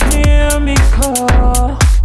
give me a call.